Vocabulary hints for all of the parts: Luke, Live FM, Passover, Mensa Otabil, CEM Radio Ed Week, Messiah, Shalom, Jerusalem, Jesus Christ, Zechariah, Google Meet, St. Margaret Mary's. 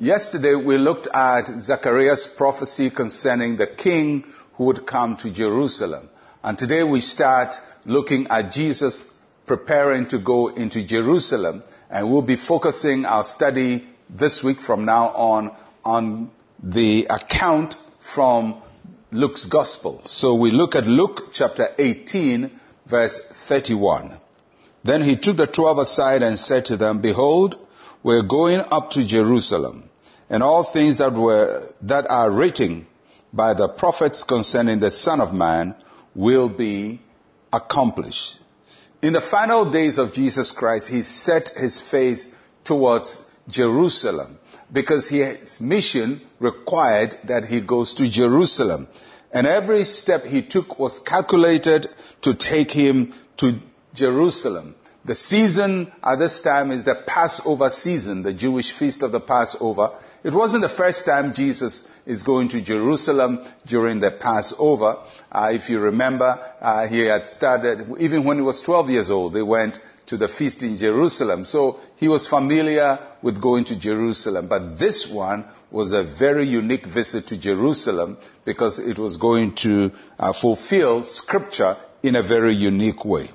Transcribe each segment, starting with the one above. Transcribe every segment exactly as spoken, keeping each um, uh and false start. Yesterday we looked at Zechariah's prophecy concerning the king who would come to Jerusalem. And today we start looking at Jesus preparing to go into Jerusalem. And we'll be focusing our study this week from now on on the account from Luke's gospel. So we look at Luke chapter eighteen, verse thirty-one. Then he took the twelve aside and said to them, "Behold, we're going up to Jerusalem. And all things that were that are written by the prophets concerning the Son of Man will be accomplished." In the final days of Jesus Christ, he set his face towards Jerusalem because his mission required that he goes to Jerusalem. And every step he took was calculated to take him to Jerusalem. The season at this time is the Passover season, the Jewish feast of the Passover. It wasn't the first time Jesus is going to Jerusalem during the Passover. Uh, if you remember, uh, he had started, even when he was twelve years old, they went to the feast in Jerusalem. So he was familiar with going to Jerusalem. But this one was a very unique visit to Jerusalem because it was going to uh, fulfill Scripture in a very unique way.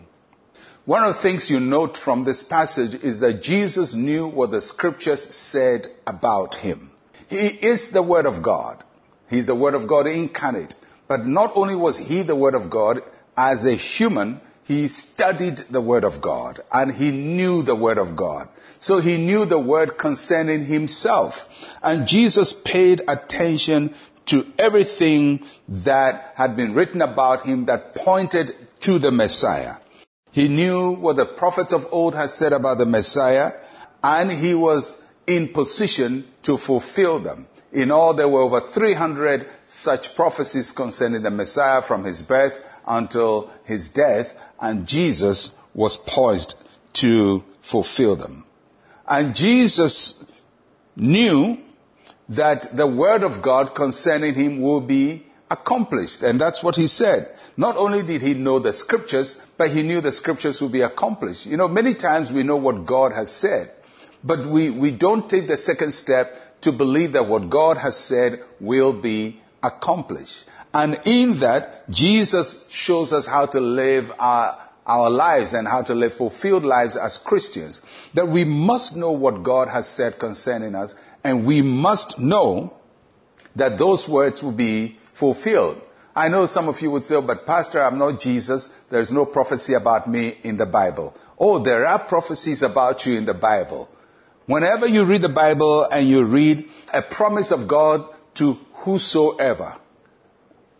One of the things you note from this passage is that Jesus knew what the Scriptures said about him. He is the Word of God. He's the Word of God incarnate. But not only was he the Word of God, as a human, he studied the Word of God and he knew the Word of God. So he knew the Word concerning himself. And Jesus paid attention to everything that had been written about him that pointed to the Messiah. He knew what the prophets of old had said about the Messiah, and he was in position to fulfill them. In all, there were over three hundred such prophecies concerning the Messiah from his birth until his death, and Jesus was poised to fulfill them. And Jesus knew that the word of God concerning him will be accomplished, and that's what he said. Not only did he know the Scriptures, but he knew the Scriptures would be accomplished. You know, many times we know what God has said, but we, we don't take the second step to believe that what God has said will be accomplished. And in that, Jesus shows us how to live our, our lives and how to live fulfilled lives as Christians. That we must know what God has said concerning us, and we must know that those words will be fulfilled. I know some of you would say, "Oh, but Pastor, I'm not Jesus. There's no prophecy about me in the Bible." Oh, there are prophecies about you in the Bible. Whenever you read the Bible and you read a promise of God to whosoever,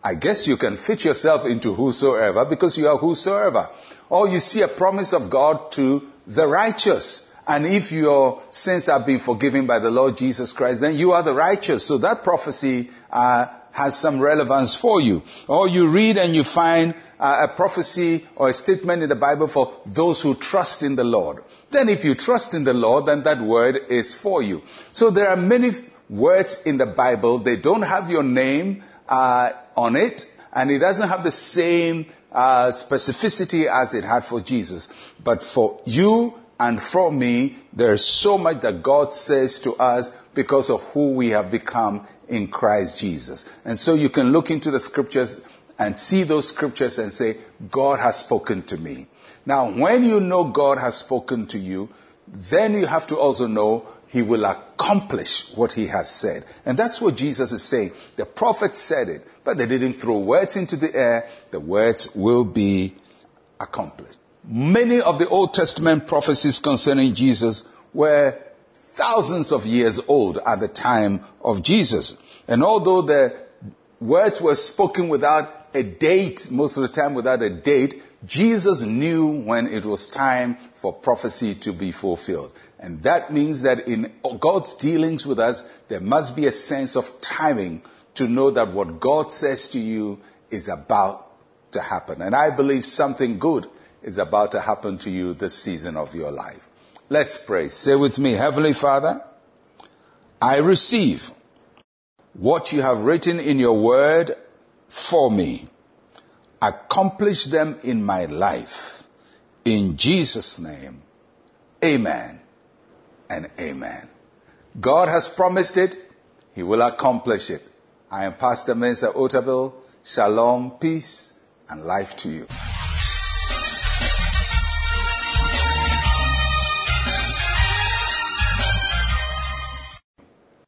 I guess you can fit yourself into whosoever because you are whosoever. Or you see a promise of God to the righteous. And if your sins have been forgiven by the Lord Jesus Christ, then you are the righteous. So that prophecy uh, has some relevance for you. Or you read and you find uh, a prophecy or a statement in the Bible for those who trust in the Lord. Then if you trust in the Lord, then that word is for you. So there are many words in the Bible. They don't have your name uh, on it, and it doesn't have the same uh, specificity as it had for Jesus. But for you and for me, there's so much that God says to us because of who we have become in Christ Jesus. And so you can look into the Scriptures and see those Scriptures and say, "God has spoken to me." Now, when you know God has spoken to you, then you have to also know he will accomplish what he has said. And that's what Jesus is saying. The prophets said it, but they didn't throw words into the air. The words will be accomplished. Many of the Old Testament prophecies concerning Jesus were thousands of years old at the time of Jesus. And although the words were spoken without a date, most of the time without a date, Jesus knew when it was time for prophecy to be fulfilled. And that means that in God's dealings with us, there must be a sense of timing to know that what God says to you is about to happen. And I believe something good is about to happen to you this season of your life. Let's pray. Say with me, "Heavenly Father, I receive what you have written in your word for me. Accomplish them in my life. In Jesus' name, amen and amen." God has promised it. He will accomplish it. I am Pastor Mensa Otabil. Shalom, peace, and life to you.